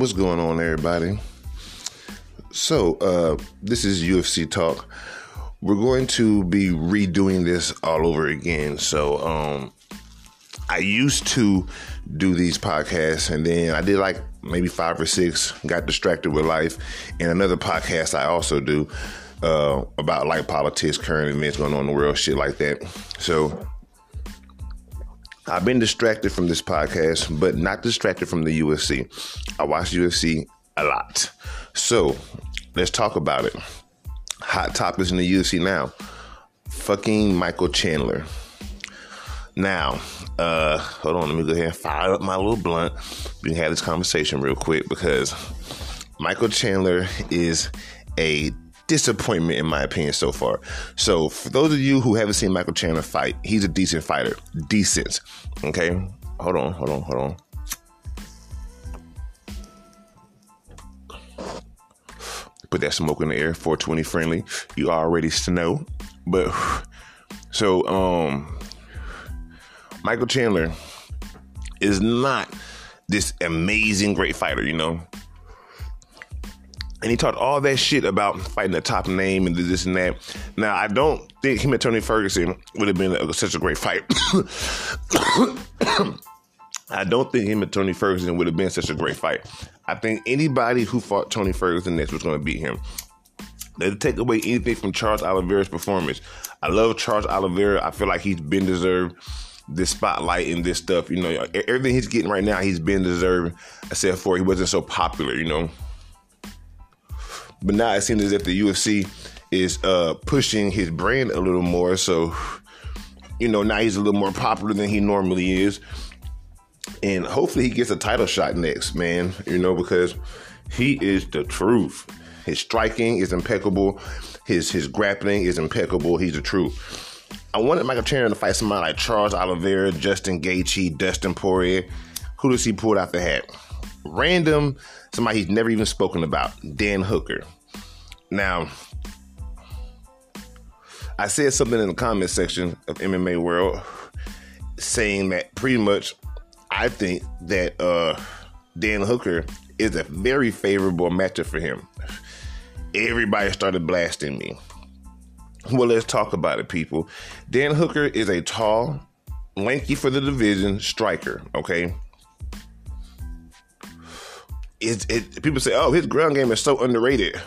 What's going on, everybody? So, this is UFC Talk. We're going to be redoing this all over again. So, I used to do these podcasts, and then I did like maybe 5 or 6, got distracted with life. And another podcast I also do about like politics, current events going on in the world, shit like that. So, I've been distracted from this podcast, but not distracted from the UFC. I watch UFC a lot. So, let's talk about it. Hot topics in the UFC now. Fucking Michael Chandler. Now, hold on, let me go ahead and fire up my little blunt. We can have this conversation real quick because Michael Chandler is a disappointment in my opinion so far. So for those of you who haven't seen Michael Chandler fight, he's a decent fighter. Decent. Okay? Hold on. Put that smoke in the air. 420 friendly. You already snow. But so Michael Chandler is not this amazing great fighter, you know? And he talked all that shit about fighting a top name and this and that. Now, I don't think him and Tony Ferguson would have been such a great fight. I don't think him and Tony Ferguson would have been such a great fight. I think anybody who fought Tony Ferguson next was going to beat him. They take away anything from Charles Oliveira's performance. I love Charles Oliveira. I feel like he's been deserved this spotlight and this stuff. You know, everything he's getting right now, he's been deserved, except for he wasn't so popular, you know. But now it seems as if the UFC is pushing his brand a little more. So, you know, now he's a little more popular than he normally is. And hopefully he gets a title shot next, man. You know, because he is the truth. His striking is impeccable. His grappling is impeccable. He's the truth. I wanted Michael Chandler to fight somebody like Charles Oliveira, Justin Gaethje, Dustin Poirier. Who does he pull out the hat? Random, somebody he's never even spoken about, Dan Hooker. Now, I said something in the comment section of MMA World saying that pretty much I think that Dan Hooker is a very favorable matchup for him. Everybody started blasting me. Well, let's talk about it, people. Dan Hooker is a tall, lanky for the division striker, okay? People say, oh, his ground game is so underrated.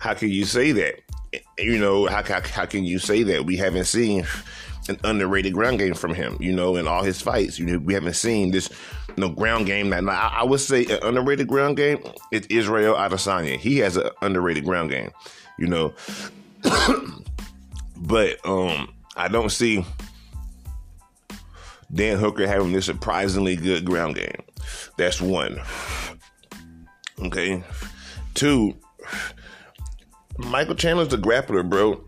How can you say that? You know, how can you say that? We haven't seen an underrated ground game from him, you know, in all his fights. You know, we haven't seen this, you know, ground game. Now, I would say an underrated ground game is Israel Adesanya. He has an underrated ground game, you know. But I don't see Dan Hooker having this surprisingly good ground game. That's one. Okay. 2, Michael Chandler's the grappler, bro.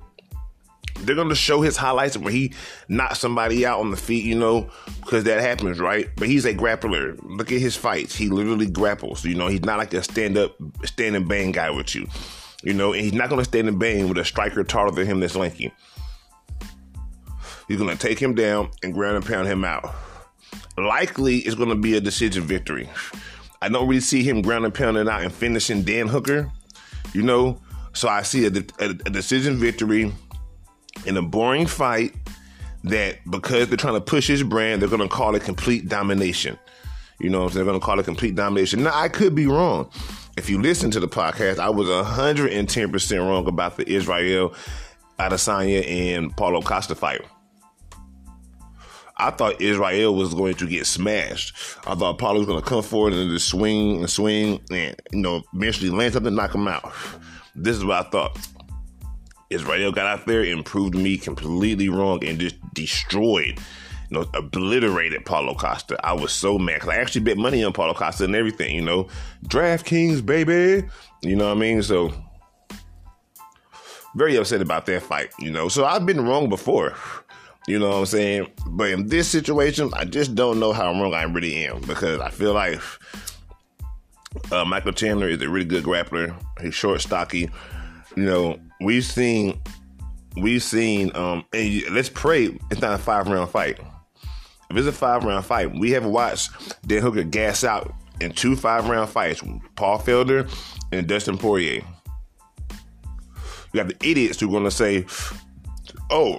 They're going to show his highlights where he knocks somebody out on the feet, you know, because that happens, right? But he's a grappler. Look at his fights. He literally grapples. You know, he's not like a stand and bang guy with you. You know, and he's not going to stand and bang with a striker taller than him that's lanky. He's going to take him down and ground and pound him out. Likely, it's going to be a decision victory. I don't really see him ground and pounding out and finishing Dan Hooker, you know. So I see a decision victory in a boring fight that, because they're trying to push his brand, they're going to call it complete domination. You know what I'm saying? They're going to call it complete domination. Now, I could be wrong. If you listen to the podcast, I was 110% wrong about the Israel Adesanya and Paulo Costa fight. I thought Israel was going to get smashed. I thought Paulo was going to come forward and just swing and, you know, eventually land something and knock him out. This is what I thought. Israel got out there and proved me completely wrong and just destroyed, you know, obliterated Paulo Costa. I was so mad because I actually bet money on Paulo Costa and everything, you know. DraftKings, baby. You know what I mean? So, very upset about that fight, you know. So, I've been wrong before. You know what I'm saying? But in this situation, I just don't know how wrong I really am, because I feel like Michael Chandler is a really good grappler. He's short, stocky. You know, we've seen, and let's pray it's not a 5-round fight. If it's a 5-round fight, we have watched Dan Hooker gas out in 2 5-round fights with Paul Felder and Dustin Poirier. You got the idiots who are going to say, Dan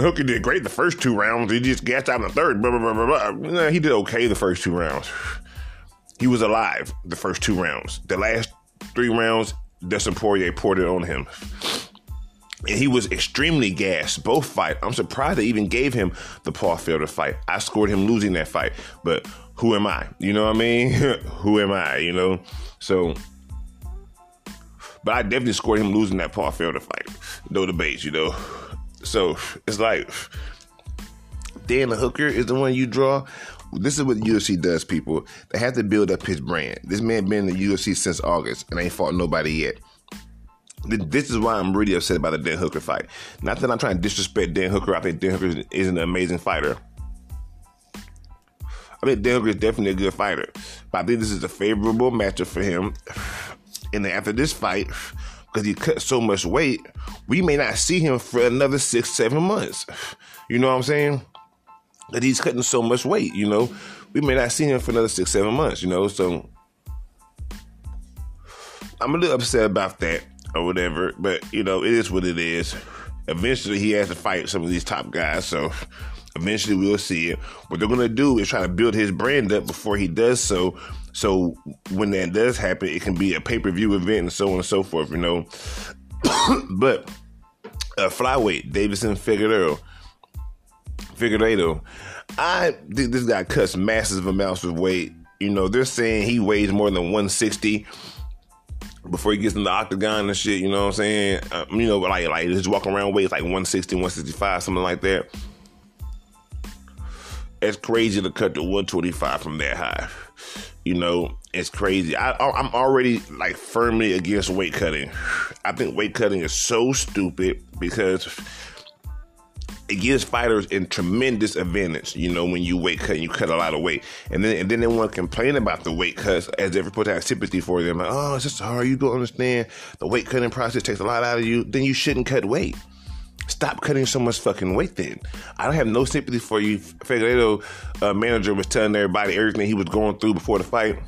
Hooker did great the first 2 rounds. He just gassed out in the third. Blah, blah, blah, blah, blah. Nah, he did okay the first 2 rounds. He was alive the first 2 rounds. The last 3 rounds, Dustin Poirier poured it on him. And he was extremely gassed both fights. I'm surprised they even gave him the Paul Felder fight. I scored him losing that fight. But who am I? You know what I mean? Who am I? You know? So... But I definitely scored him losing that Paul Felder fight. No debates, you know. So, it's like, Dan Hooker is the one you draw. This is what the UFC does, people. They have to build up his brand. This man been in the UFC since August and ain't fought nobody yet. This is why I'm really upset about the Dan Hooker fight. Not that I'm trying to disrespect Dan Hooker. I think Dan Hooker is an amazing fighter. I think Dan Hooker is definitely a good fighter. But I think this is a favorable matchup for him. And then after this fight, because he cut so much weight, we may not see him for another 6-7 months. You know what I'm saying? That he's cutting so much weight, you know? We may not see him for another 6-7 months, you know? So, I'm a little upset about that or whatever, but, you know, it is what it is. Eventually, he has to fight some of these top guys, so eventually we'll see it. What they're going to do is try to build his brand up before he does so. So when that does happen, it can be a pay-per-view event and so on and so forth, you know. But flyweight, Davison Figueiredo. I think this guy cuts massive amounts of weight. You know, they're saying he weighs more than 160 before he gets in the octagon and shit, you know what I'm saying? You know, like his walk-around weight is like 160, 165, something like that. It's crazy to cut to 125 from that high. You know, it's crazy. I'm already like firmly against weight cutting. I think weight cutting is so stupid because it gives fighters a tremendous advantage. You know, when you weight cut, you cut a lot of weight, and then they want to complain about the weight cuts as if they're supposed to have sympathy for them. Like, oh, it's just hard. You don't understand. The weight cutting process takes a lot out of you. Then you shouldn't cut weight. Stop cutting so much fucking weight then. I don't have no sympathy for you. Figueiredo manager was telling everybody everything he was going through before the fight.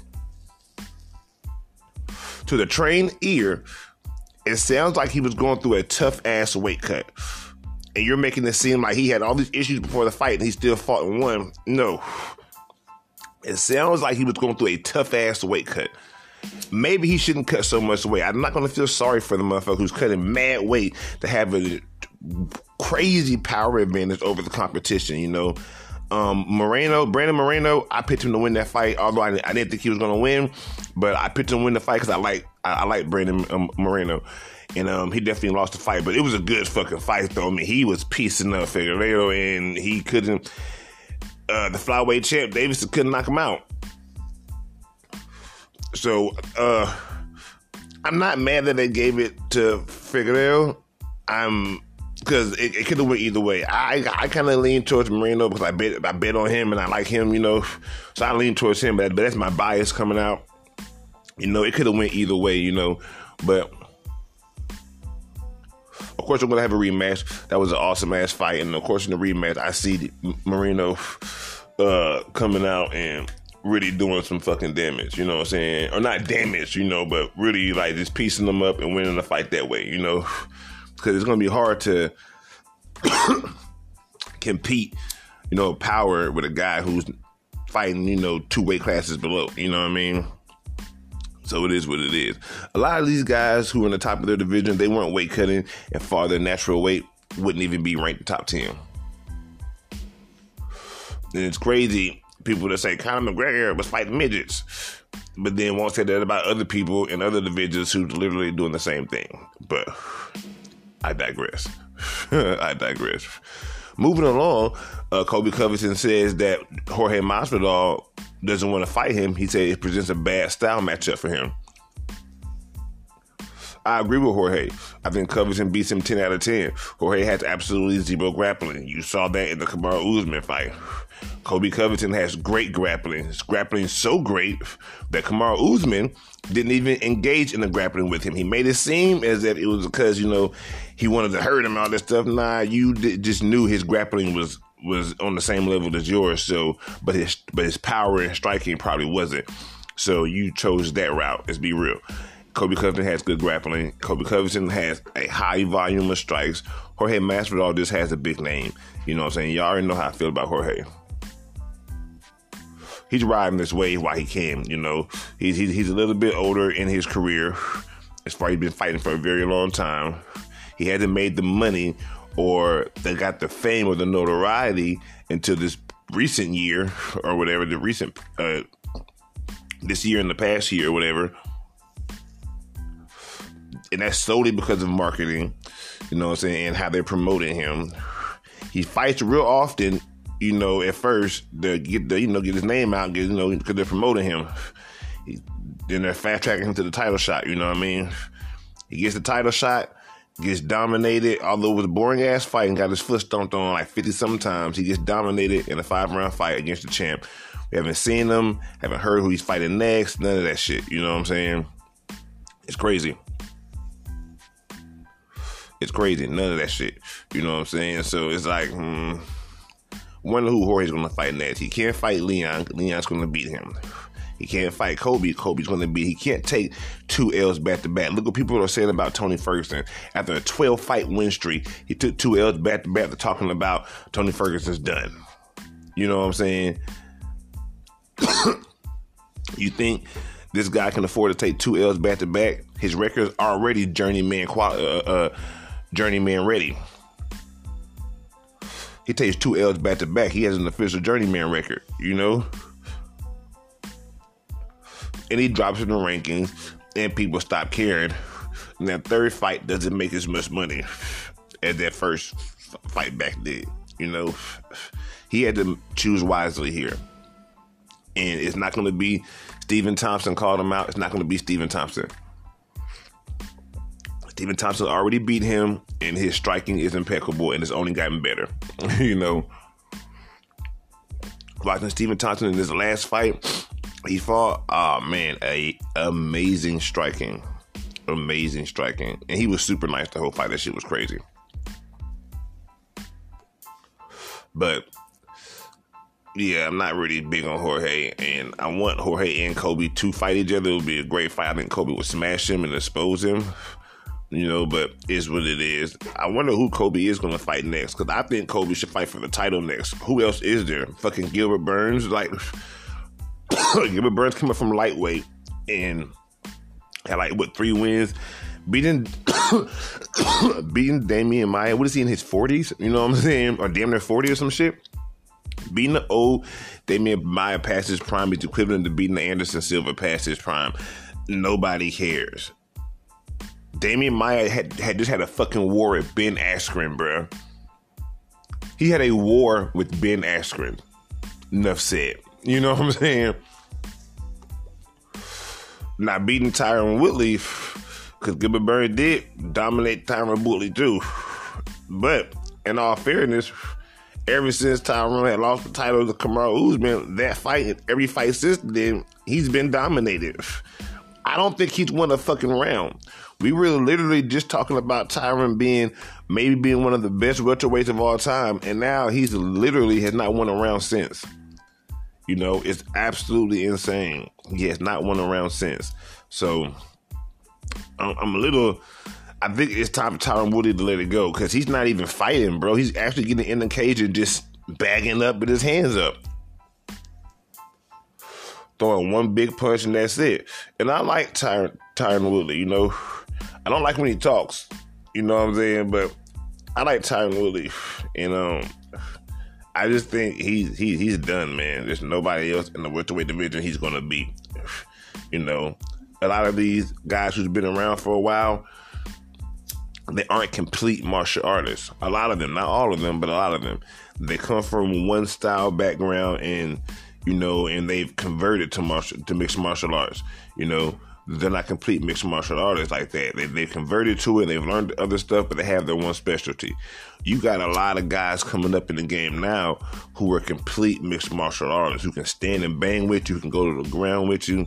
To the trained ear, it sounds like he was going through a tough-ass weight cut. And you're making it seem like he had all these issues before the fight and he still fought and won. No. It sounds like he was going through a tough-ass weight cut. Maybe he shouldn't cut so much weight. I'm not going to feel sorry for the motherfucker who's cutting mad weight to have a crazy power advantage over the competition, you know. Brandon Moreno, I picked him to win that fight, although I didn't think he was going to win, but I picked him to win the fight because I like Brandon Moreno, and he definitely lost the fight, but it was a good fucking fight, though. I mean, he was piecing up Figueiredo, and he couldn't, the flyweight champ, Davison, couldn't knock him out. So, I'm not mad that they gave it to Figueiredo. Because it could have went either way. I kind of lean towards Moreno because I bet on him and I like him, you know. So I lean towards him, but that's my bias coming out. You know, it could have went either way, you know. But, of course, we're going to have a rematch. That was an awesome-ass fight. And, of course, in the rematch, I see Moreno coming out and really doing some fucking damage, you know what I'm saying? Or not damage, you know, but really, like, just piecing them up and winning the fight that way, you know. Because it's going to be hard to compete, you know, power with a guy who's fighting, you know, 2 weight classes below. You know what I mean? So it is what it is. A lot of these guys who are in the top of their division, they weren't weight cutting and far their natural weight wouldn't even be ranked top 10. And it's crazy people that say Conor McGregor was fighting midgets, but then won't say that about other people in other divisions who's literally doing the same thing. But I digress. I digress. Moving along, Kobe Covington says that Jorge Masvidal doesn't want to fight him. He said it presents a bad style matchup for him. I agree with Jorge. I think Covington beats him 10 out of 10. Jorge has absolutely zero grappling. You saw that in the Kamaru Usman fight. Kobe Covington has great grappling. His grappling is so great that Kamaru Usman didn't even engage in the grappling with him. He made it seem as if it was because, you know, he wanted to hurt him and all that stuff. Nah, you just knew his grappling was was on the same level as yours. So, but his power and striking probably wasn't. So you chose that route. Let's be real. Kobe Covington has good grappling. Kobe Covington has a high volume of strikes. Jorge Masvidal just has a big name. You know what I'm saying? Y'all already know how I feel about Jorge. He's riding this wave while he can, you know. He's a little bit older in his career. As far as he's been fighting for a very long time. He hasn't made the money or they got the fame or the notoriety until this recent year or whatever, the recent, this year and the past year or whatever. And that's solely because of marketing, you know what I'm saying, and how they're promoting him. He fights real often, you know, at first, to get the, you know, get his name out, get, you know, because they're promoting him. Then they're fast-tracking him to the title shot, you know what I mean? He gets the title shot, gets dominated, although it was a boring-ass fight and got his foot stomped on like 50-some times. He gets dominated in a 5-round fight against the champ. We haven't seen him, haven't heard who he's fighting next, none of that shit, you know what I'm saying? It's crazy. It's crazy. None of that shit. You know what I'm saying? So it's like, wonder who Jorge's going to fight next. He can't fight Leon. Leon's going to beat him. He can't fight Kobe. Kobe's going to beat. He can't take two L's back to back. Look what people are saying about Tony Ferguson. After a 12 fight win streak, he took two L's back to back. They're talking about Tony Ferguson's done. You know what I'm saying? You think this guy can afford to take two L's back to back? His record's already journeyman ready. He takes two L's back to back. He has an official journeyman record, you know? And he drops in the rankings, and people stop caring. And that third fight doesn't make as much money as that first fight back did, you know? He had to choose wisely here. And it's not going to be Stephen Thompson called him out. It's not going to be Stephen Thompson. Stephen Thompson already beat him, and his striking is impeccable, and it's only gotten better. You know, watching Stephen Thompson in his last fight, he fought, oh man, amazing striking. Amazing striking. And he was super nice the whole fight. That shit was crazy. But yeah, I'm not really big on Jorge, and I want Jorge and Kobe to fight each other. It would be a great fight. I think Kobe would smash him and expose him. You know, but it's what it is. I wonder who Kobe is going to fight next, because I think Kobe should fight for the title next. Who else is there? Fucking Gilbert Burns? Like, Gilbert Burns coming from lightweight and had, like, what, 3 wins? Beating Damian Maya. What is he, in his 40s? You know what I'm saying? Or damn near 40 or some shit? Beating the old Damian Maya past his prime is equivalent to beating the Anderson Silva past his prime. Nobody cares. Damian Maya had just had a fucking war with Ben Askren, bro. He had a war with Ben Askren. Enough said. You know what I'm saying? Not beating Tyron Woodley, because Gilbert Burns did dominate Tyron Woodley too. But in all fairness, ever since Tyron had lost the title to Kamaru Usman, that fight, every fight since then, he's been dominated. I don't think he's won a fucking round. We were literally just talking about Tyron being one of the best welterweights of all time, and now he's literally has not won a round since. You know, it's absolutely insane. He has not won a round since. So I'm a little. I think it's time for Tyron Woodley to let it go, because he's not even fighting, bro. He's actually getting in the cage and just bagging up with his hands up. Throwing one big punch and that's it. And I like Tyron Woodley, you know. I don't like when he talks, you know what I'm saying? But I like Tyron Woodley. And I just think he's done, man. There's nobody else in the welterweight division he's going to beat. You know, a lot of these guys who's been around for a while, they aren't complete martial artists. A lot of them, not all of them, but a lot of them. They come from one style background and, you know, and they've converted to mixed martial arts. You know, they're not complete mixed martial artists like that. They've converted to it. They've learned other stuff, but they have their one specialty. You got a lot of guys coming up in the game now who are complete mixed martial artists, who can stand and bang with you, who can go to the ground with you.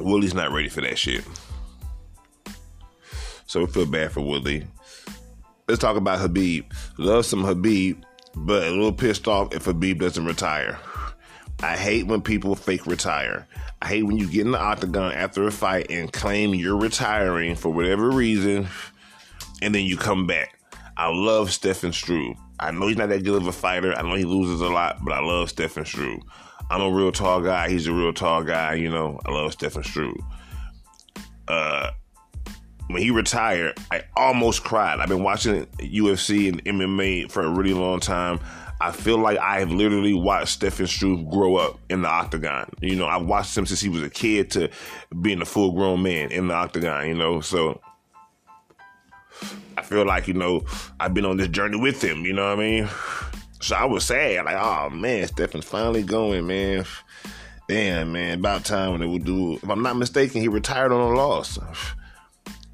Woodley's not ready for that shit. So we feel bad for Woodley. Let's talk about Khabib. Love some Khabib. but a little pissed off if Khabib doesn't retire. I hate when people fake retire. I hate when you get in the octagon after a fight and claim you're retiring for whatever reason, and then you come back. I love Stephan Struve. I know he's not that good of a fighter. I know he loses a lot, but I love Stephan Struve. I'm a real tall guy. He's a real tall guy. You know, I love Stephan Struve. When he retired, I almost cried. I've been watching UFC and MMA for a really long time. I feel like I have literally watched Stephan Struve grow up in the octagon. You know, I watched him since he was a kid to being a full-grown man in the octagon, you know. So I feel like, you know, I've been on this journey with him, you know what I mean? So I was sad, like, oh, man, Stephan's finally going, man. Damn, man, about time when they would do it. If I'm not mistaken, he retired on a loss.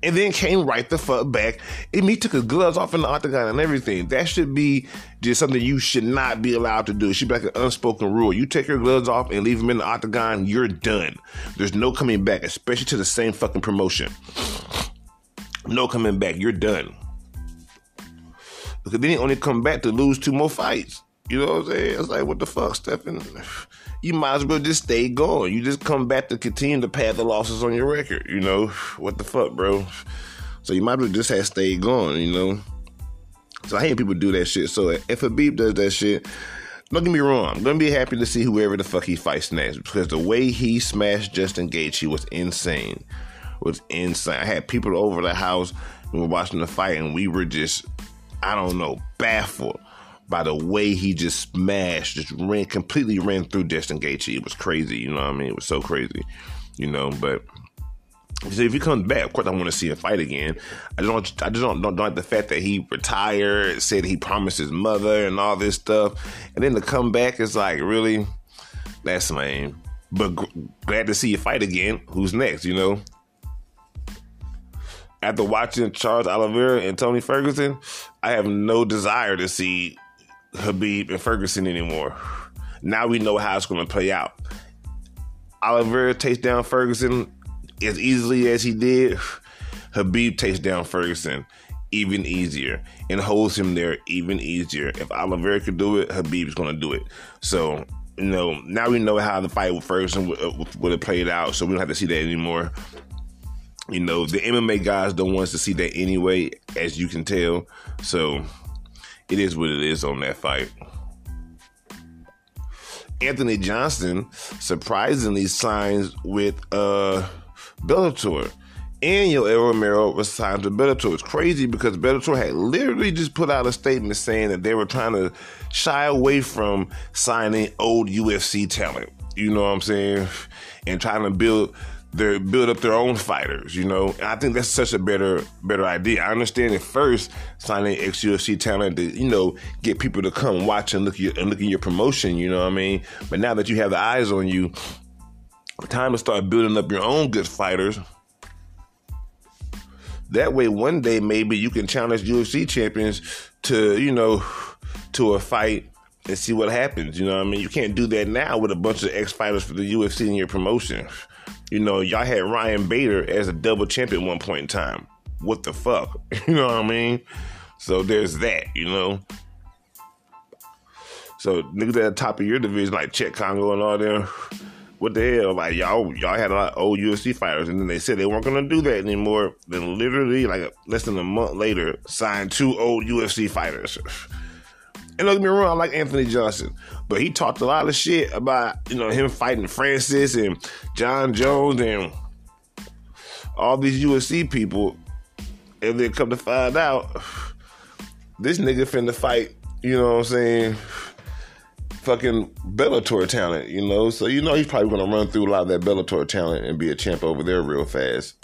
And then came right the fuck back. And he took his gloves off in the octagon and everything. That should be just something you should not be allowed to do. It should be like an unspoken rule. You take your gloves off and leave them in the octagon, you're done. There's no coming back, especially to the same fucking promotion. No coming back. You're done. Because then you only come back to lose two more fights. You know what I'm saying? It's like, what the fuck, Stephan? You might as well just stay going. You just come back to continue to pad the losses on your record, you know? What the fuck, bro? So you might as well just have stayed going, you know? So I hate people do that shit. So if Khabib does that shit, don't get me wrong, I'm going to be happy to see whoever the fuck he fights next, because the way he smashed Justin Gaethje was insane. I had people over the house and we were watching the fight and we were just, I don't know, baffled by the way he just smashed, completely ran through Justin Gaethje. It was crazy, you know what I mean? It was so crazy, you know, but so if he comes back, of course I want to see him fight again. I just don't like the fact that he retired, said he promised his mother and all this stuff, and then to come back is like, really? That's lame. But glad to see you fight again. Who's next, you know? After watching Charles Oliveira and Tony Ferguson, I have no desire to see Khabib and Ferguson anymore. Now we know how it's going to play out. Oliveira takes down Ferguson as easily as he did. Khabib takes down Ferguson even easier and holds him there even easier. If Oliveira could do it, Khabib's going to do it. So, you know, now we know how the fight with Ferguson would have played out, so we don't have to see that anymore. You know, the MMA guys don't want us to see that anyway, as you can tell. So it is what it is on that fight. Anthony Johnson surprisingly signs with Bellator. And Yoel Romero was signed with Bellator. It's crazy because Bellator had literally just put out a statement saying that they were trying to shy away from signing old UFC talent. You know what I'm saying? And trying to build up their own fighters, you know? And I think that's such a better idea. I understand at first signing ex-UFC talent to, you know, get people to come watch and look at your promotion, you know what I mean? But now that you have the eyes on you, time to start building up your own good fighters. That way, one day, maybe you can challenge UFC champions to, you know, to a fight and see what happens, you know what I mean? You can't do that now with a bunch of ex-fighters for the UFC in your promotion. You know, y'all had Ryan Bader as a double champion at one point in time. What the fuck? You know what I mean? So there's that, you know? So niggas at the top of your division, like Chet Congo and all them, what the hell? Like, y'all had a lot of old UFC fighters, and then they said they weren't going to do that anymore. Then literally, like, less than a month later, signed two old UFC fighters. And don't get me wrong, I like Anthony Johnson, but he talked a lot of shit about, you know, him fighting Francis and Jon Jones and all these UFC people. And then come to find out, this nigga finna fight, you know what I'm saying, fucking Bellator talent, you know? So, you know, he's probably gonna run through a lot of that Bellator talent and be a champ over there real fast.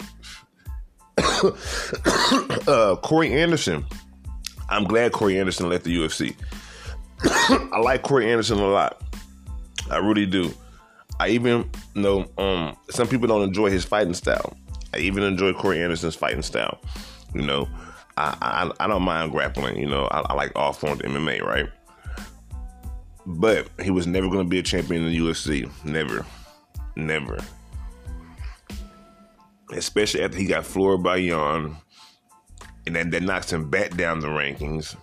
Corey Anderson. I'm glad Corey Anderson left the UFC. I like Corey Anderson a lot. I really do. I even know some people don't enjoy his fighting style. I even enjoy Corey Anderson's fighting style. You know, I don't mind grappling. You know, I like all forms of MMA, right? But he was never going to be a champion in the UFC. Never. Especially after he got floored by Jan. And that knocks him back down the rankings.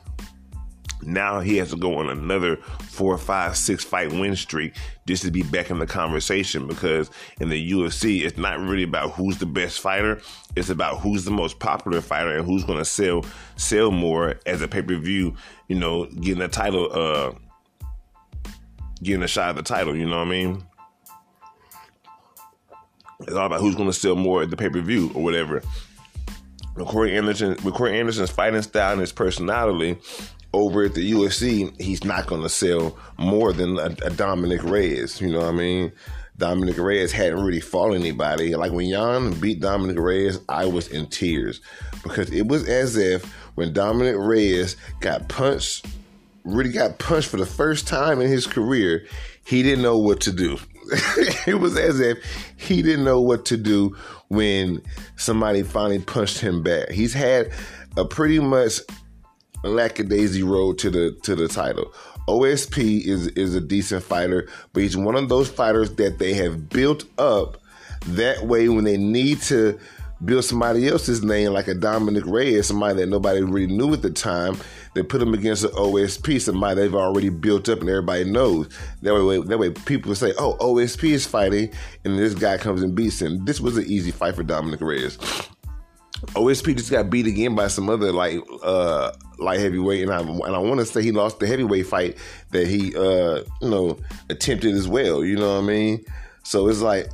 Now he has to go on another 4, 5, 6 fight win streak just to be back in the conversation, because in the UFC, it's not really about who's the best fighter. It's about who's the most popular fighter and who's going to sell more as a pay-per-view, you know, getting a title, getting a shot at the title, you know what I mean? It's all about who's going to sell more at the pay-per-view or whatever. With Corey Anderson's fighting style and his personality, over at the UFC, he's not going to sell more than a Dominic Reyes. You know what I mean? Dominic Reyes hadn't really fought anybody. Like, when Jan beat Dominic Reyes, I was in tears, because it was as if when Dominic Reyes got punched for the first time in his career, he didn't know what to do. It was as if he didn't know what to do when somebody finally punched him back. He's had a pretty much lackadaisy road to the title. OSP is a decent fighter, but he's one of those fighters that they have built up that way when they need to build somebody else's name, like a Dominic Reyes, somebody that nobody really knew at the time. They put him against an OSP, somebody they've already built up and everybody knows. That way people say, oh, OSP is fighting, and this guy comes and beats him. This was an easy fight for Dominic Reyes. OSP just got beat again by some other light heavyweight, and I want to say he lost the heavyweight fight that he attempted as well. You know what I mean? So it's like,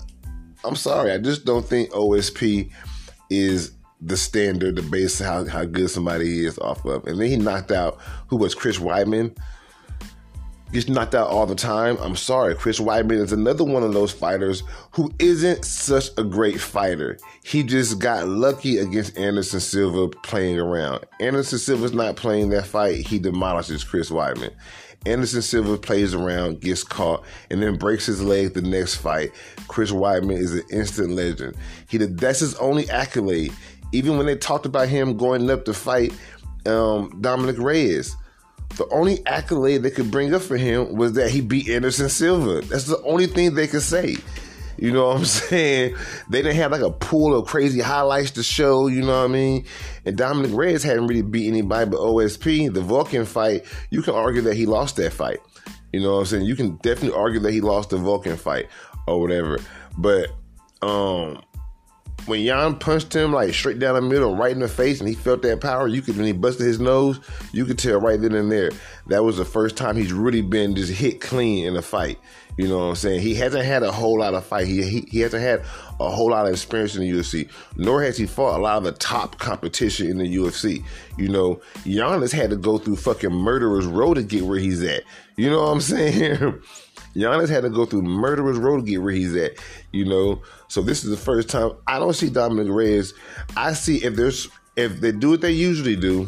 I'm sorry, I just don't think OSP is the standard, the base of how good somebody is off of. And then he knocked out Chris Weidman. Gets knocked out all the time. I'm sorry, Chris Weidman is another one of those fighters who isn't such a great fighter. He just got lucky against Anderson Silva playing around. Anderson Silva's not playing that fight. He demolishes Chris Weidman. Anderson Silva plays around, gets caught, and then breaks his leg the next fight. Chris Weidman is an instant legend. That's his only accolade. Even when they talked about him going up to fight Dominic Reyes, the only accolade they could bring up for him was that he beat Anderson Silva. That's the only thing they could say. You know what I'm saying? They didn't have like a pool of crazy highlights to show, you know what I mean? And Dominic Reyes hadn't really beat anybody but OSP. The Vulcan fight, you can argue that he lost that fight. You know what I'm saying? You can definitely argue that he lost the Vulcan fight or whatever. But when Jan punched him like straight down the middle, right in the face, and he felt that power, when he busted his nose, you could tell right then and there. That was the first time he's really been just hit clean in a fight. You know what I'm saying? He hasn't had a whole lot of fight. He hasn't had a whole lot of experience in the UFC, nor has he fought a lot of the top competition in the UFC. You know, Jan has had to go through fucking murderer's row to get where he's at. You know what I'm saying? Giannis had to go through murderer's road to get where he's at, you know. So this is the first time. I don't see Dominic Reyes. I see if they do what they usually do,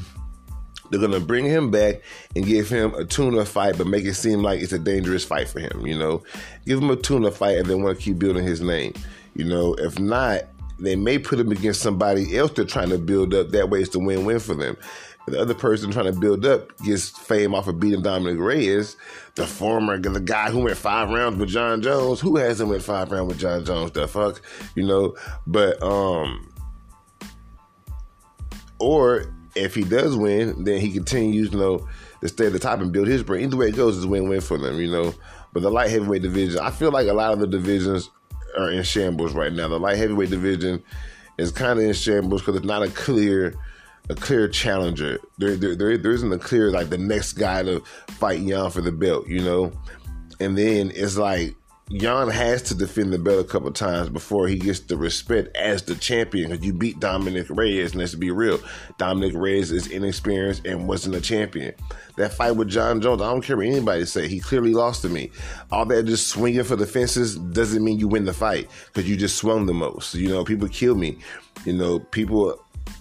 they're gonna bring him back and give him a tune-up fight, but make it seem like it's a dangerous fight for him, you know. Give him a tune-up fight if they want to keep building his name, you know. If not, they may put him against somebody else they're trying to build up. That way, it's the win-win for them. The other person trying to build up gets fame off of beating Dominic Reyes, the guy who went 5 rounds with Jon Jones. Who hasn't went 5 rounds with Jon Jones? The fuck, you know. But or if he does win, then he continues, you know, to stay at the top and build his brand. Either way it goes, it's win-win for them, you know. But the light heavyweight division, I feel like a lot of the divisions are in shambles right now. The light heavyweight division is kind of in shambles because it's not a clear challenger. There isn't a clear, like, the next guy to fight Jan for the belt, you know? And then it's like, Jan has to defend the belt a couple times before he gets the respect as the champion, because you beat Dominic Reyes, and let's be real, Dominic Reyes is inexperienced and wasn't a champion. That fight with Jon Jones, I don't care what anybody say, he clearly lost to me. All that just swinging for the fences doesn't mean you win the fight, because you just swung the most. You know, people kill me. You know, people...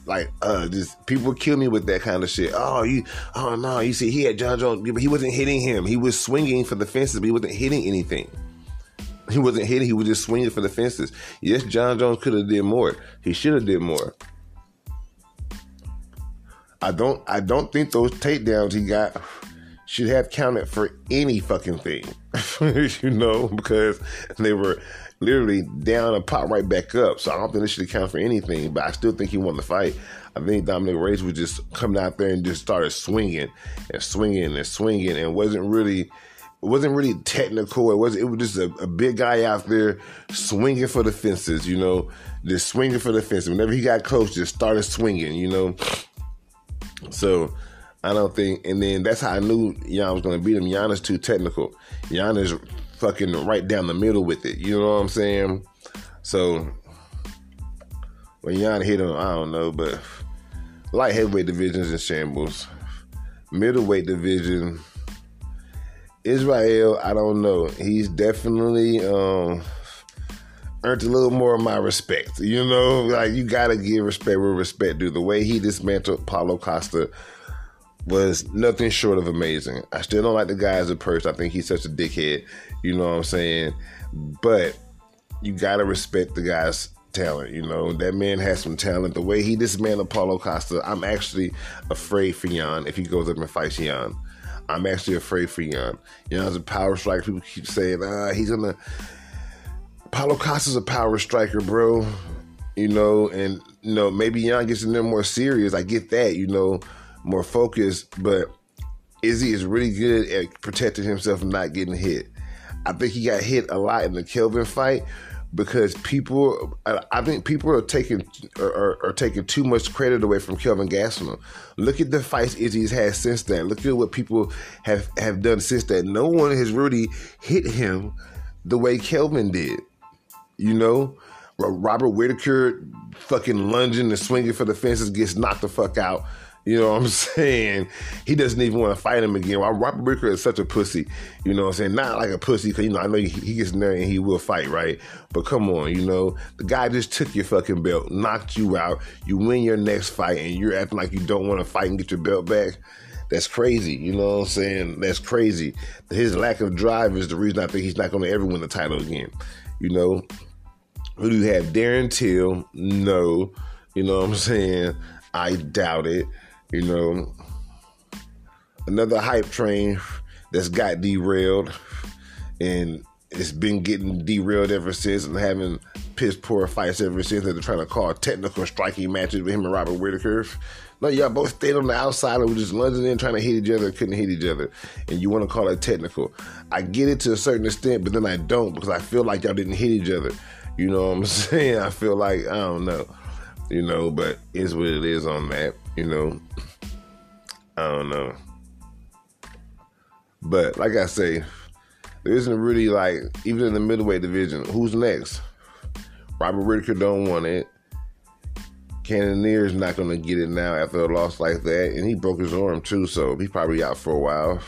Like, just people kill me with that kind of shit. You see, he had Jon Jones, but he wasn't hitting him. He was swinging for the fences, but he wasn't hitting anything. He wasn't hitting. He was just swinging for the fences. Yes, Jon Jones could have did more. He should have did more. I don't think those takedowns he got should have counted for any fucking thing, you know, because they were literally down and popped right back up. So I don't think they should have counted for anything, but I still think he won the fight. I think Dominic Reyes was just coming out there and just started swinging, and wasn't really technical. It was just a big guy out there swinging for the fences, you know, just swinging for the fences. Whenever he got close, just started swinging, you know. So I don't think, and then that's how I knew Jan was going to beat him. Jan is too technical. Jan is fucking right down the middle with it. You know what I'm saying? So when Jan hit him, I don't know, but light heavyweight division's in shambles. Middleweight division, Israel, I don't know. He's definitely earned a little more of my respect. You know, like, you gotta give respect where respect due. The way he dismantled Paulo Costa was nothing short of amazing. I still don't like the guy as a person. I think he's such a dickhead. You know what I'm saying? But you gotta respect the guy's talent. You know, that man has some talent. The way he dismantled Paulo Costa, I'm actually afraid for Jan if he goes up and fights Jan. I'm actually afraid for Jan. Jan's a power striker. People keep saying, Paulo Costa's a power striker, bro. You know, and, you know, maybe Jan gets in there more serious. I get that, you know, more focused. But Izzy is really good at protecting himself and not getting hit. I think he got hit a lot in the Kelvin fight because people are taking too much credit away from Kelvin Gastelum. Look at the fights Izzy's had since then. Look at what people have done since then. No one has really hit him the way Kelvin did. You know, Robert Whittaker fucking lunging and swinging for the fences gets knocked the fuck out. You know what I'm saying? He doesn't even want to fight him again. Well, Robert Whittaker is such a pussy. You know what I'm saying? Not like a pussy, because, you know, I know he gets in there and he will fight, right? But come on, you know, the guy just took your fucking belt, knocked you out. You win your next fight, and you're acting like you don't want to fight and get your belt back. That's crazy. You know what I'm saying? That's crazy. His lack of drive is the reason I think he's not going to ever win the title again. You know? Who do you have? Darren Till? No. You know what I'm saying? I doubt it. You know, another hype train that's got derailed, and it's been getting derailed ever since, and having piss poor fights ever since that they're trying to call technical striking matches with him and Robert Whittaker. No, y'all both stayed on the outside and were just lunging in, trying to hit each other, couldn't hit each other, and you want to call it technical. I get it to a certain extent, but then I don't, because I feel like y'all didn't hit each other. You know what I'm saying? I feel like, I don't know. You know, but it's what it is on that. You know, I don't know. But like I say, there isn't really, like, even in the middleweight division, who's next? Robert Whittaker don't want it. Cannonier's not going to get it now after a loss like that. And he broke his arm too, so he's probably out for a while.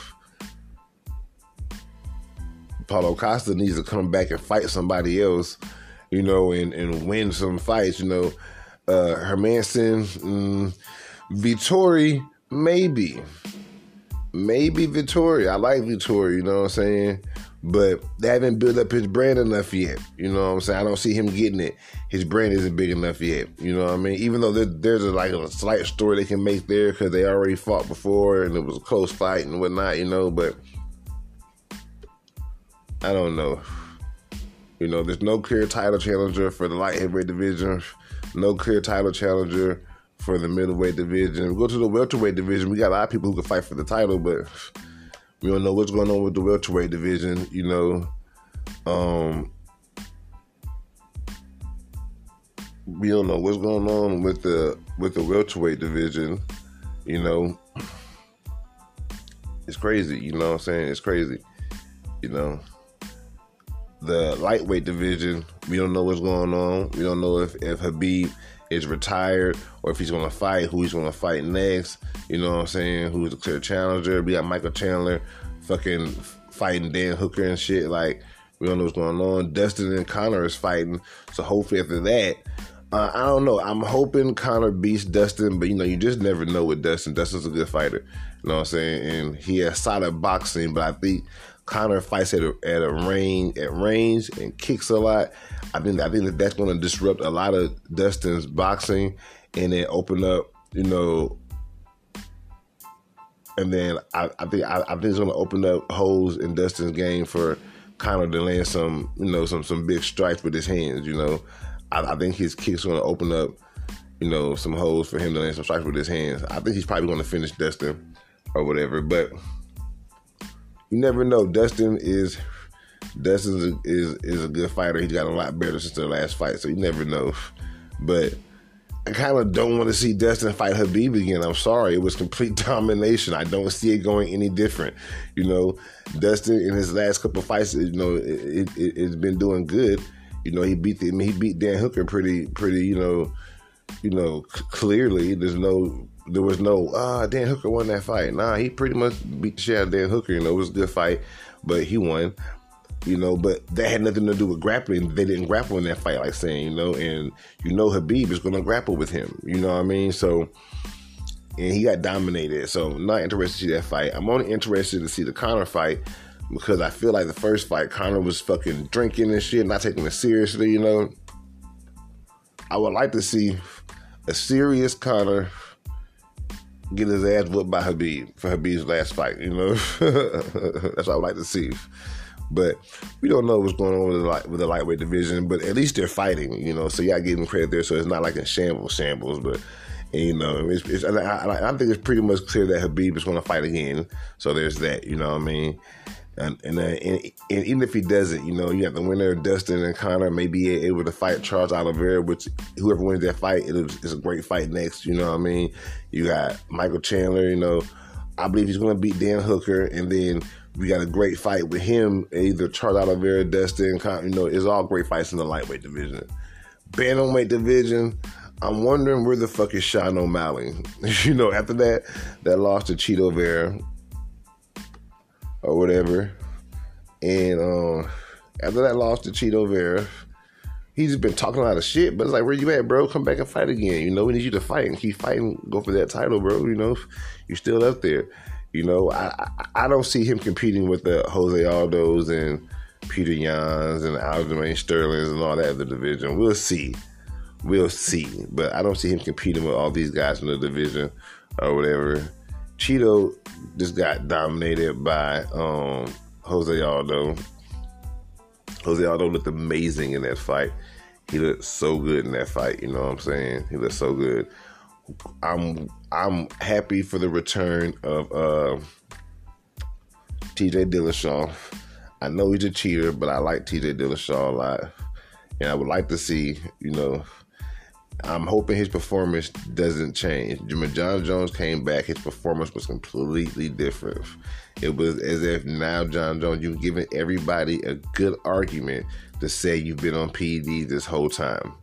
Paulo Costa needs to come back and fight somebody else, you know, and win some fights, you know. Hermanson, Vettori, maybe Vettori. I like Vettori, you know what I'm saying? But they haven't built up his brand enough yet. You know what I'm saying? I don't see him getting it. His brand isn't big enough yet. You know what I mean? Even though there's like a slight story they can make there because they already fought before and it was a close fight and whatnot, you know, but I don't know. You know, there's no clear title challenger for the light heavyweight division. No clear title challenger for the middleweight division. We go to the welterweight division. We got a lot of people who can fight for the title, but we don't know what's going on with the welterweight division, you know. We don't know what's going on with the welterweight division, you know. It's crazy, you know what I'm saying? It's crazy, you know. The lightweight division, we don't know what's going on. We don't know if Khabib is retired or if he's going to fight, who he's going to fight next. You know what I'm saying? Who's a clear challenger? We got Michael Chandler fucking fighting Dan Hooker and shit. Like, we don't know what's going on. Dustin and Connor is fighting. So hopefully after that, I don't know. I'm hoping Connor beats Dustin, but, you know, you just never know with Dustin. Dustin's a good fighter. You know what I'm saying? And he has solid boxing, but I think Connor fights at range and kicks a lot. I think that that's going to disrupt a lot of Dustin's boxing and then open up, you know, And then I think it's going to open up holes in Dustin's game for Conor to land some, you know, some big strikes with his hands, you know. I think his kicks are going to open up, you know, some holes for him to land some strikes with his hands. I think he's probably going to finish Dustin or whatever, but you never know. Dustin is a good fighter. He's gotten a lot better since their last fight, so you never know. But I kind of don't want to see Dustin fight Khabib again. I'm sorry. It was complete domination. I don't see it going any different. You know, Dustin in his last couple of fights, you know, it's been doing good. You know, he beat Dan Hooker pretty, you know, clearly. There was no, Dan Hooker won that fight. Nah, he pretty much beat the shit out of Dan Hooker. You know, it was a good fight, but he won. You know, but that had nothing to do with grappling. They didn't grapple in that fight, like saying, you know, and you know Khabib is going to grapple with him. You know what I mean? So, and he got dominated. So, I'm not interested to see that fight. I'm only interested to see the Conor fight because I feel like the first fight, Conor was fucking drinking and shit, not taking it seriously, you know. I would like to see a serious Conor get his ass whooped by Khabib for Khabib's last fight, you know. That's what I would like to see. But we don't know what's going on with the lightweight division, but at least they're fighting, you know, so y'all give them credit there, so it's not like in shambles, but, and, you know, I think it's pretty much clear that Khabib is going to fight again, so there's that, you know what I mean, and even if he doesn't, you know, you have the winner, Dustin and Conor, may be able to fight Charles Oliveira, which whoever wins that fight, it's a great fight next, you know what I mean, you got Michael Chandler, you know, I believe he's going to beat Dan Hooker, and then we got a great fight with him, either Charles Oliveira, Dustin, you know, it's all great fights in the lightweight division. Bantamweight division, I'm wondering where the fuck is Sean O'Malley? You know, after that loss to Chito Vera or whatever. And after that loss to Chito Vera, he's been talking a lot of shit, but it's like, where you at, bro? Come back and fight again. You know, we need you to fight and keep fighting. Go for that title, bro. You know, you're still up there. You know, I don't see him competing with the Jose Aldos and Peter Yans and Aljamain Sterlings and all that other division. We'll see. But I don't see him competing with all these guys in the division or whatever. Chito just got dominated by Jose Aldo. Jose Aldo looked amazing in that fight. He looked so good in that fight. You know what I'm saying? He looked so good. I'm happy for the return of TJ Dillashaw. I know he's a cheater, but I like TJ Dillashaw a lot. And I would like to see, you know, I'm hoping his performance doesn't change. When Jon Jones came back, his performance was completely different. It was as if now, Jon Jones, you've given everybody a good argument to say you've been on PED this whole time.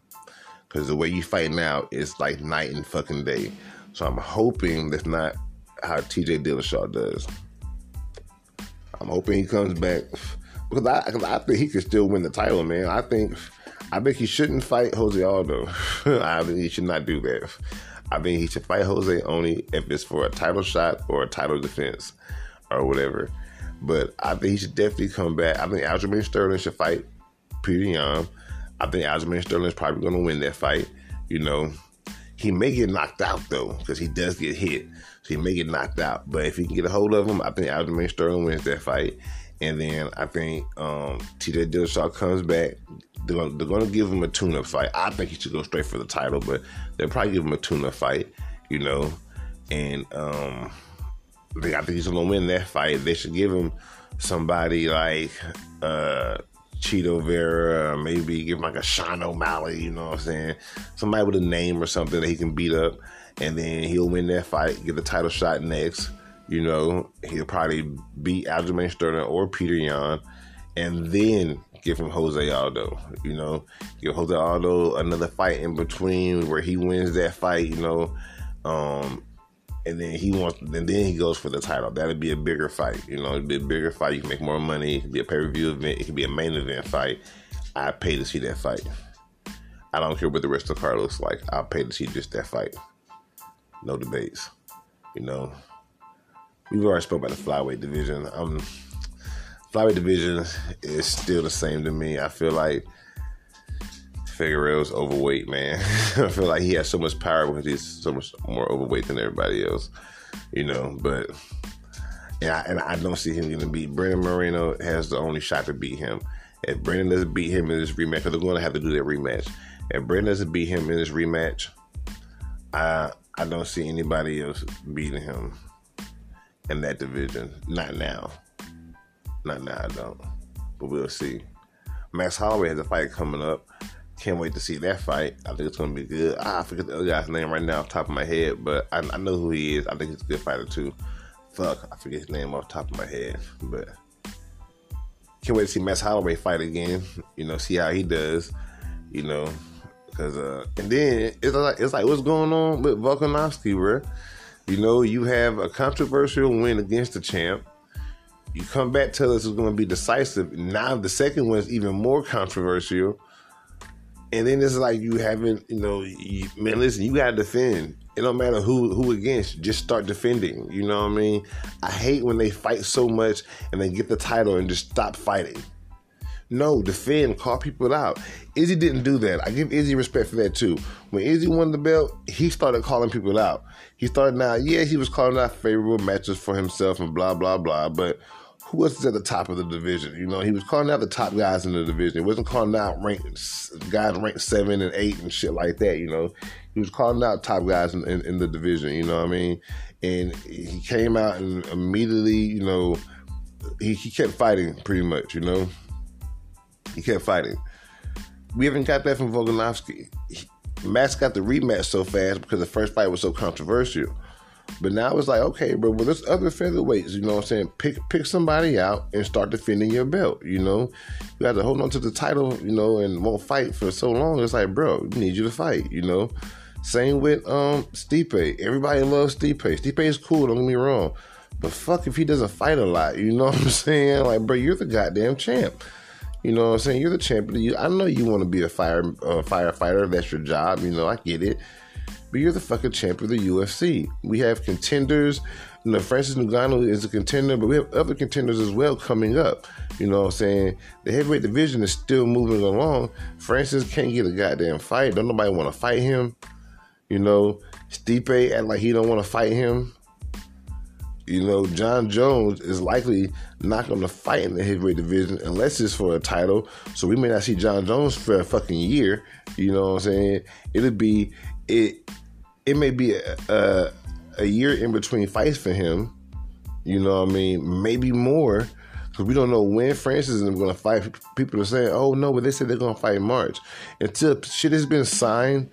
Because the way you fight now is like night and fucking day. So I'm hoping that's not how TJ Dillashaw does. I'm hoping he comes back. Because I think he could still win the title, man. I think he shouldn't fight Jose Aldo. I think he should not do that. I think he should fight Jose only if it's for a title shot or a title defense or whatever. But I think he should definitely come back. I think Aljamain Sterling should fight Peter Yan. I think Aljamain Sterling is probably going to win that fight. You know, he may get knocked out, though, because he does get hit. So he may get knocked out. But if he can get a hold of him, I think Aljamain Sterling wins that fight. And then I think TJ Dillashaw comes back. They're going to give him a tune-up fight. I think he should go straight for the title, but they'll probably give him a tune-up fight, you know. And I think he's going to win that fight. They should give him somebody like... Chito Vera, maybe give him like a Sean O'Malley, you know what I'm saying? Somebody with a name or something that he can beat up, and then he'll win that fight, get the title shot next. You know, he'll probably beat Aljamain Sterling or Peter Yan, and then give him Jose Aldo, you know? Give Jose Aldo another fight in between where he wins that fight, you know? And then he goes for the title. That'd be a bigger fight. You know, it'd be a bigger fight. You can make more money. It could be a pay-per-view event. It could be a main event fight. I'd pay to see that fight. I don't care what the rest of the card looks like. I'll pay to see just that fight. No debates. You know, we've already spoke about the flyweight division. Flyweight division is still the same to me. I feel like Figueroa's overweight, man. I feel like he has so much power because he's so much more overweight than everybody else, you know, but And I don't see him getting beat. Brandon Moreno has the only shot to beat him. If Brandon doesn't beat him in this rematch, because they're going to have to do that rematch. If Brandon doesn't beat him in this rematch, I don't see anybody else beating him in that division. Not now. Not now, I don't. But we'll see. Max Holloway has a fight coming up. Can't wait to see that fight. I think it's going to be good. I forget the other guy's name right now off the top of my head, but I know who he is. I think he's a good fighter, too. Fuck, I forget his name off the top of my head, but... Can't wait to see Max Holloway fight again. You know, see how he does. You know, because... and then, it's like, what's going on with Volkanovski, bro? You know, you have a controversial win against the champ. You come back, tell us it's going to be decisive. Now the second one's even more controversial. And then it's like you haven't, you know, man, listen, you got to defend. It don't matter who against. Just start defending. You know what I mean? I hate when they fight so much and they get the title and just stop fighting. No, defend, call people out. Izzy didn't do that. I give Izzy respect for that, too. When Izzy won the belt, he started calling people out. He started now, yeah, he was calling out favorable matches for himself and blah, blah, blah, but who else is at the top of the division? You know, he was calling out the top guys in the division. He wasn't calling out guys ranked 7 and 8 and shit like that, you know. He was calling out top guys in the division, you know what I mean? And he came out and immediately, you know, he kept fighting pretty much, you know. He kept fighting. We haven't got that from Volkanovski. Max got the rematch so fast because the first fight was so controversial. But now it's like, okay, bro, well, there's other featherweights, you know what I'm saying? Pick somebody out and start defending your belt, you know? You have to hold on to the title, you know, and won't fight for so long. It's like, bro, we need you to fight, you know? Same with Stipe. Everybody loves Stipe. Stipe is cool, don't get me wrong. But fuck if he doesn't fight a lot, you know what I'm saying? Like, bro, you're the goddamn champ. You know what I'm saying? You're the champion. I know you want to be a firefighter. That's your job. You know, I get it. But you're the fucking champ of the UFC. We have contenders. You know, Francis Ngannou is a contender, but we have other contenders as well coming up. You know what I'm saying? The heavyweight division is still moving along. Francis can't get a goddamn fight. Don't nobody want to fight him. You know, Stipe act like he don't want to fight him. You know, Jon Jones is likely not going to fight in the heavyweight division unless it's for a title. So we may not see Jon Jones for a fucking year. You know what I'm saying? It may be a year in between fights for him. You know what I mean? Maybe more. Because we don't know when Francis is going to fight. People are saying, oh, no, but they said they're going to fight in March. Until shit has been signed,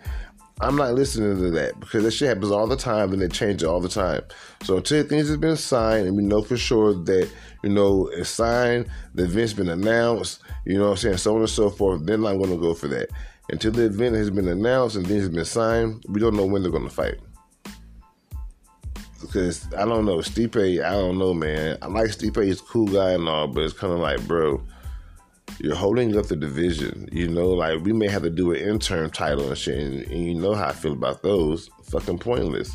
I'm not listening to that because that shit happens all the time and they change it all the time. So until things have been signed and we know for sure that, you know, it's signed, the event's been announced, you know what I'm saying, so on and so forth, then I'm going to go for that. Until the event has been announced and things have been signed, we don't know when they're going to fight. Because I don't know. Stipe, I don't know, man. I like Stipe. He's a cool guy and all, but it's kind of like, bro, you're holding up the division, you know, like we may have to do an interim title and shit, and you know how I feel about those, fucking pointless.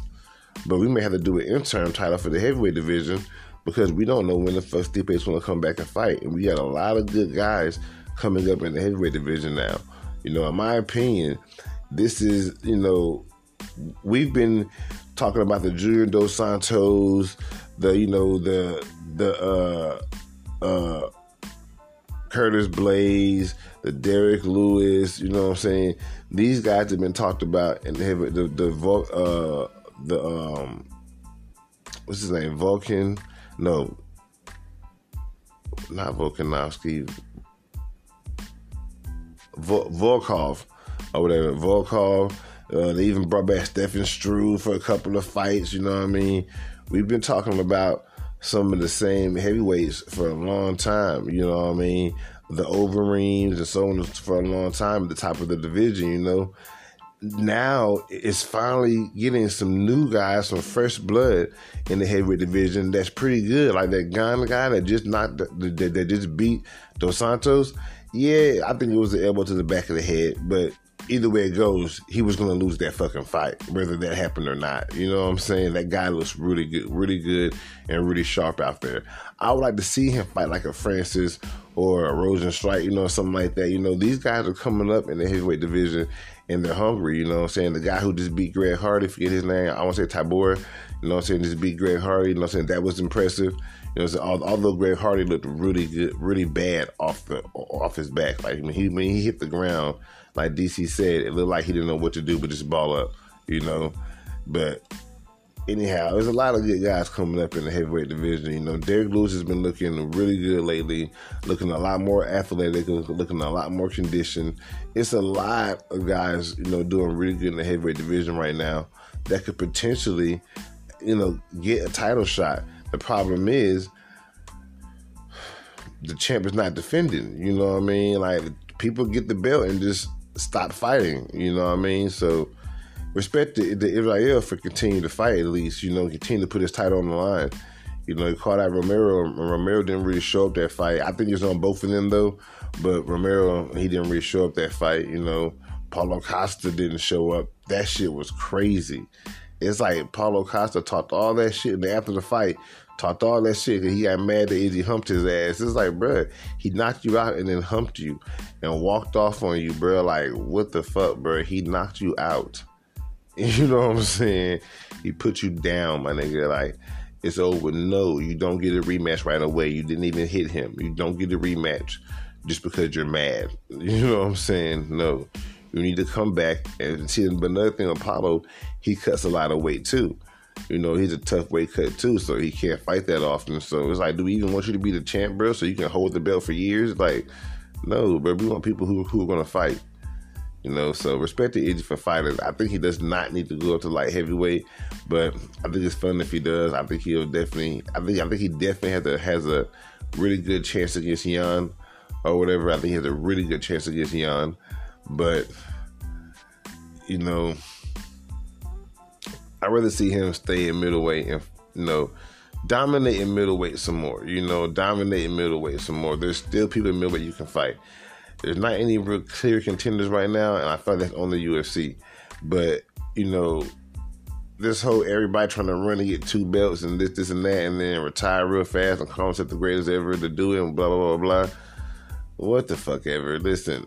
But we may have to do an interim title for the heavyweight division because we don't know when the fuck Stipe is going to come back and fight, and we got a lot of good guys coming up in the heavyweight division now. You know, in my opinion, this is, you know, we've been talking about the Junior Dos Santos, the, you know, the Curtis Blaze, the Derek Lewis, you know what I'm saying? These guys have been talked about in what's his name? Volkan? No, not Volkanovski. Volkov or whatever. Volkov. They even brought back Stephan Struve for a couple of fights, you know what I mean? We've been talking about some of the same heavyweights for a long time, you know what I mean? The Overeems and so on for a long time at the top of the division, you know? Now it's finally getting some new guys, some fresh blood in the heavyweight division that's pretty good. Like that Ghana guy that just beat Dos Santos. Yeah, I think it was the elbow to the back of the head, but either way it goes, he was going to lose that fucking fight, whether that happened or not. You know what I'm saying? That guy looks really good and really sharp out there. I would like to see him fight like a Francis or a Rosenstrike, you know, something like that. You know, these guys are coming up in the heavyweight division and they're hungry, you know what I'm saying? The guy who just beat Greg Hardy, forget his name, I want to say Tybura, You know what I'm saying? Just beat Greg Hardy. You know what I'm saying? That was impressive. You know what I'm saying? Although Greg Hardy looked really good, really bad off his back. Like when he hit the ground, like DC said, it looked like he didn't know what to do but just ball up, you know. But anyhow, there's a lot of good guys coming up in the heavyweight division. You know, Derrick Lewis has been looking really good lately, looking a lot more athletic, looking a lot more conditioned. It's a lot of guys, you know, doing really good in the heavyweight division right now that could potentially, you know, get a title shot. The problem is the champ is not defending, you know what I mean? Like, people get the belt and just stop fighting, you know what I mean? So respect the Israel for continuing to fight, at least, you know, continue to put his title on the line. You know, he called out Romero, and Romero didn't really show up that fight. I think it's on both of them, though, but Romero, he didn't really show up that fight, you know. Paulo Costa didn't show up. That shit was crazy. It's like Paulo Costa talked all that shit, and after the fight, talked all that shit, and he got mad that Izzy humped his ass. It's like, bruh, he knocked you out and then humped you and walked off on you, bruh. Like, what the fuck, bruh? He knocked you out. You know what I'm saying? He put you down, my nigga. Like, it's over. No, you don't get a rematch right away. You didn't even hit him. You don't get a rematch just because you're mad. You know what I'm saying? No. You need to come back. And see, but another thing, Apollo, he cuts a lot of weight, too. You know, he's a tough weight cut, too, so he can't fight that often. So it's like, do we even want you to be the champ, bro, so you can hold the belt for years? Like, no, bro. We want people who are going to fight. You know, so respect to Izzy for fighters. I think he does not need to go up to light heavyweight, but I think it's fun if he does. I think he'll definitely. I think he definitely has a really good chance against Jan or whatever. I think he has a really good chance against Jan, but you know, I'd rather see him stay in middleweight and, you know, dominate in middleweight some more. You know, dominate in middleweight some more. There's still people in middleweight you can fight. There's not any real clear contenders right now, and I thought that's on the UFC. But, you know, this whole everybody trying to run and get two belts and this and that, and then retire real fast and call himself the greatest ever to do it and blah, blah, blah, blah. What the fuck ever. Listen,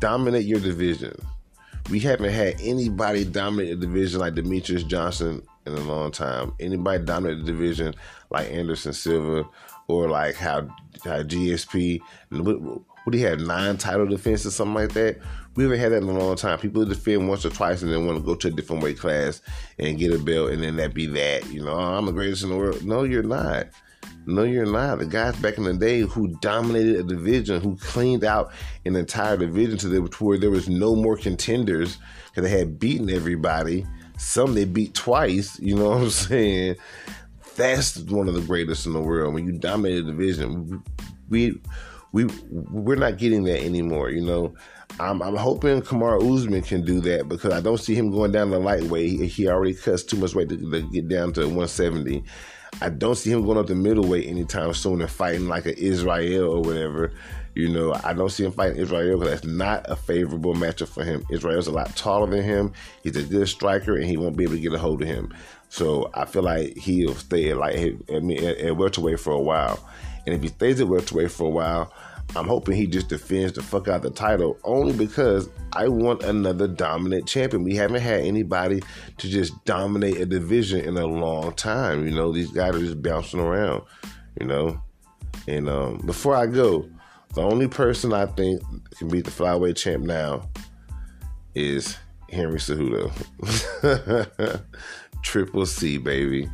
dominate your division. We haven't had anybody dominate the division like Demetrius Johnson in a long time. Anybody dominate the division like Anderson Silva or like how GSP... What do you have, 9 title defenses, something like that? We haven't had that in a long time. People defend once or twice and then want to go to a different weight class and get a belt, and then that be that. You know, oh, I'm the greatest in the world. No, you're not. No, you're not. The guys back in the day who dominated a division, who cleaned out an entire division to where there was no more contenders because they had beaten everybody. Some they beat twice, you know what I'm saying? That's one of the greatest in the world. When you dominate a division, we're not getting that anymore, you know. I'm hoping Kamaru Usman can do that because I don't see him going down to lightweight. He already cuts too much weight to get down to 170. I don't see him going up to middleweight anytime soon and fighting like an Israel or whatever. You know, I don't see him fighting Israel because that's not a favorable matchup for him. Israel's a lot taller than him. He's a good striker, and he won't be able to get a hold of him. So I feel like he'll stay at welterweight for a while. And if he stays at welterweight for a while, I'm hoping he just defends the fuck out the title, only because I want another dominant champion. We haven't had anybody to just dominate a division in a long time. You know, these guys are just bouncing around, you know. And before I go, the only person I think can beat the flyweight champ now is Henry Cejudo. Triple C, baby.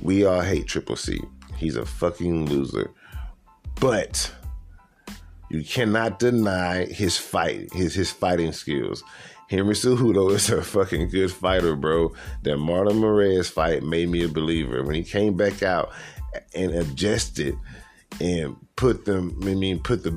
We all hate Triple C. He's a fucking loser. But you cannot deny his fight, his fighting skills. Henry Cejudo is a fucking good fighter, bro. That Marlon Moraes fight made me a believer. When he came back out and adjusted and put the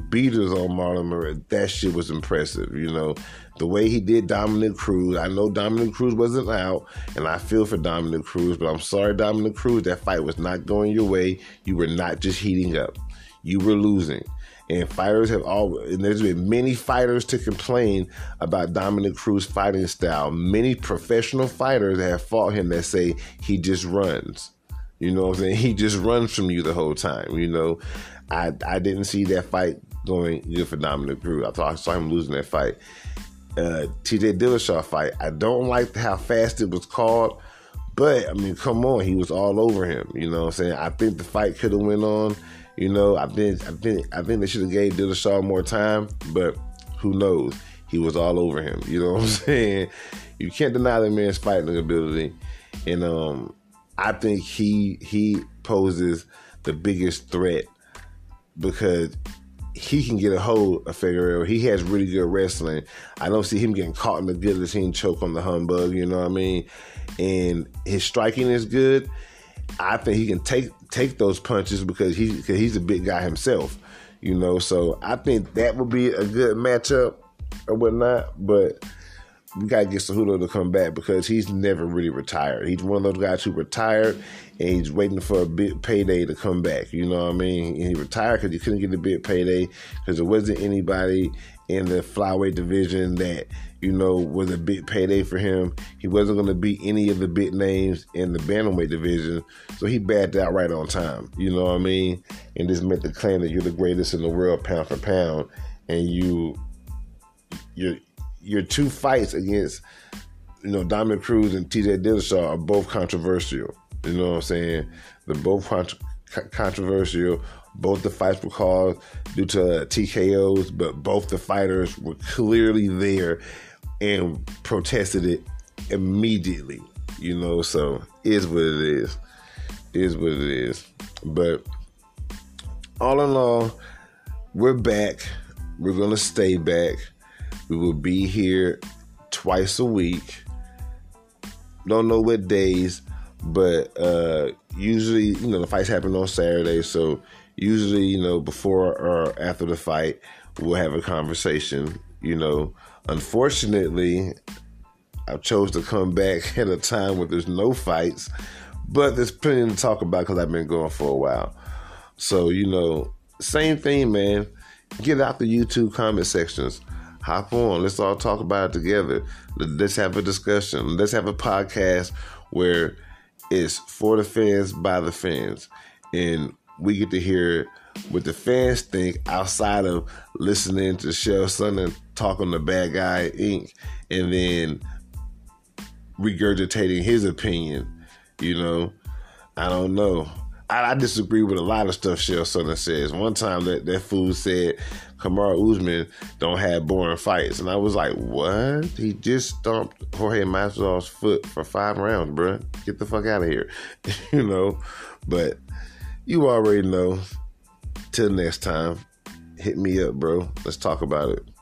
beaters on Marlon Moraes, that shit was impressive, you know. The way he did Dominic Cruz, I know Dominic Cruz wasn't out, and I feel for Dominic Cruz, but I'm sorry, Dominic Cruz, that fight was not going your way. You were not just heating up. You were losing. And fighters have always, and there's been many fighters to complain about Dominic Cruz fighting style. Many professional fighters that have fought him that say he just runs. You know what I'm saying? He just runs from you the whole time, you know? I didn't see that fight going good for Dominic Cruz. I thought I saw him losing that fight. TJ Dillashaw fight, I don't like how fast it was called, But, I mean, come on, he was all over him. You know what I'm saying? I think the fight could have went on. You know, I think they should have gave Dillashaw more time, but who knows? He was all over him. You know what I'm saying? You can't deny the man's fighting ability. And I think he poses the biggest threat because he can get a hold of Figueroa. He has really good wrestling. I don't see him getting caught in the guillotine choke on the humbug, you know what I mean? And his striking is good. I think he can take those punches because he's a big guy himself, you know? So I think that would be a good matchup or whatnot, but we got to get Cejudo to come back because he's never really retired. He's one of those guys who retired and he's waiting for a big payday to come back. You know what I mean? And he retired because he couldn't get a big payday because there wasn't anybody in the flyweight division that, you know, was a big payday for him. He wasn't going to beat any of the big names in the bantamweight division. So he backed out right on time. You know what I mean? And just made the claim that you're the greatest in the world pound for pound. And your two fights against, you know, Dominic Cruz and TJ Dillashaw are both controversial. You know what I'm saying? They're both controversial. Both the fights were called due to TKOs, but both the fighters were clearly there and protested it immediately. You know, so is what it is. Is what it is. But all in all, we're back. We're going to stay back. We will be here twice a week. Don't know what days, but usually, you know, the fights happen on Saturday. So usually, you know, before or after the fight, we'll have a conversation. You know, unfortunately, I chose to come back at a time where there's no fights, but there's plenty to talk about because I've been going for a while. So, you know, same thing, man. Get out the YouTube comment sections. Hop on. Let's all talk about it together. Let's have a discussion. Let's have a podcast where it's for the fans, by the fans. And we get to hear what the fans think outside of listening to Shel Sonnen talk on the Bad Guy Inc. and then regurgitating his opinion. You know, I don't know. I disagree with a lot of stuff Shel Sonnen says. One time that fool said Kamaru Usman don't have boring fights. And I was like, what? He just stomped Jorge Masvidal's foot for 5 rounds, bro. Get the fuck out of here. You know? But you already know. Till next time, hit me up, bro. Let's talk about it.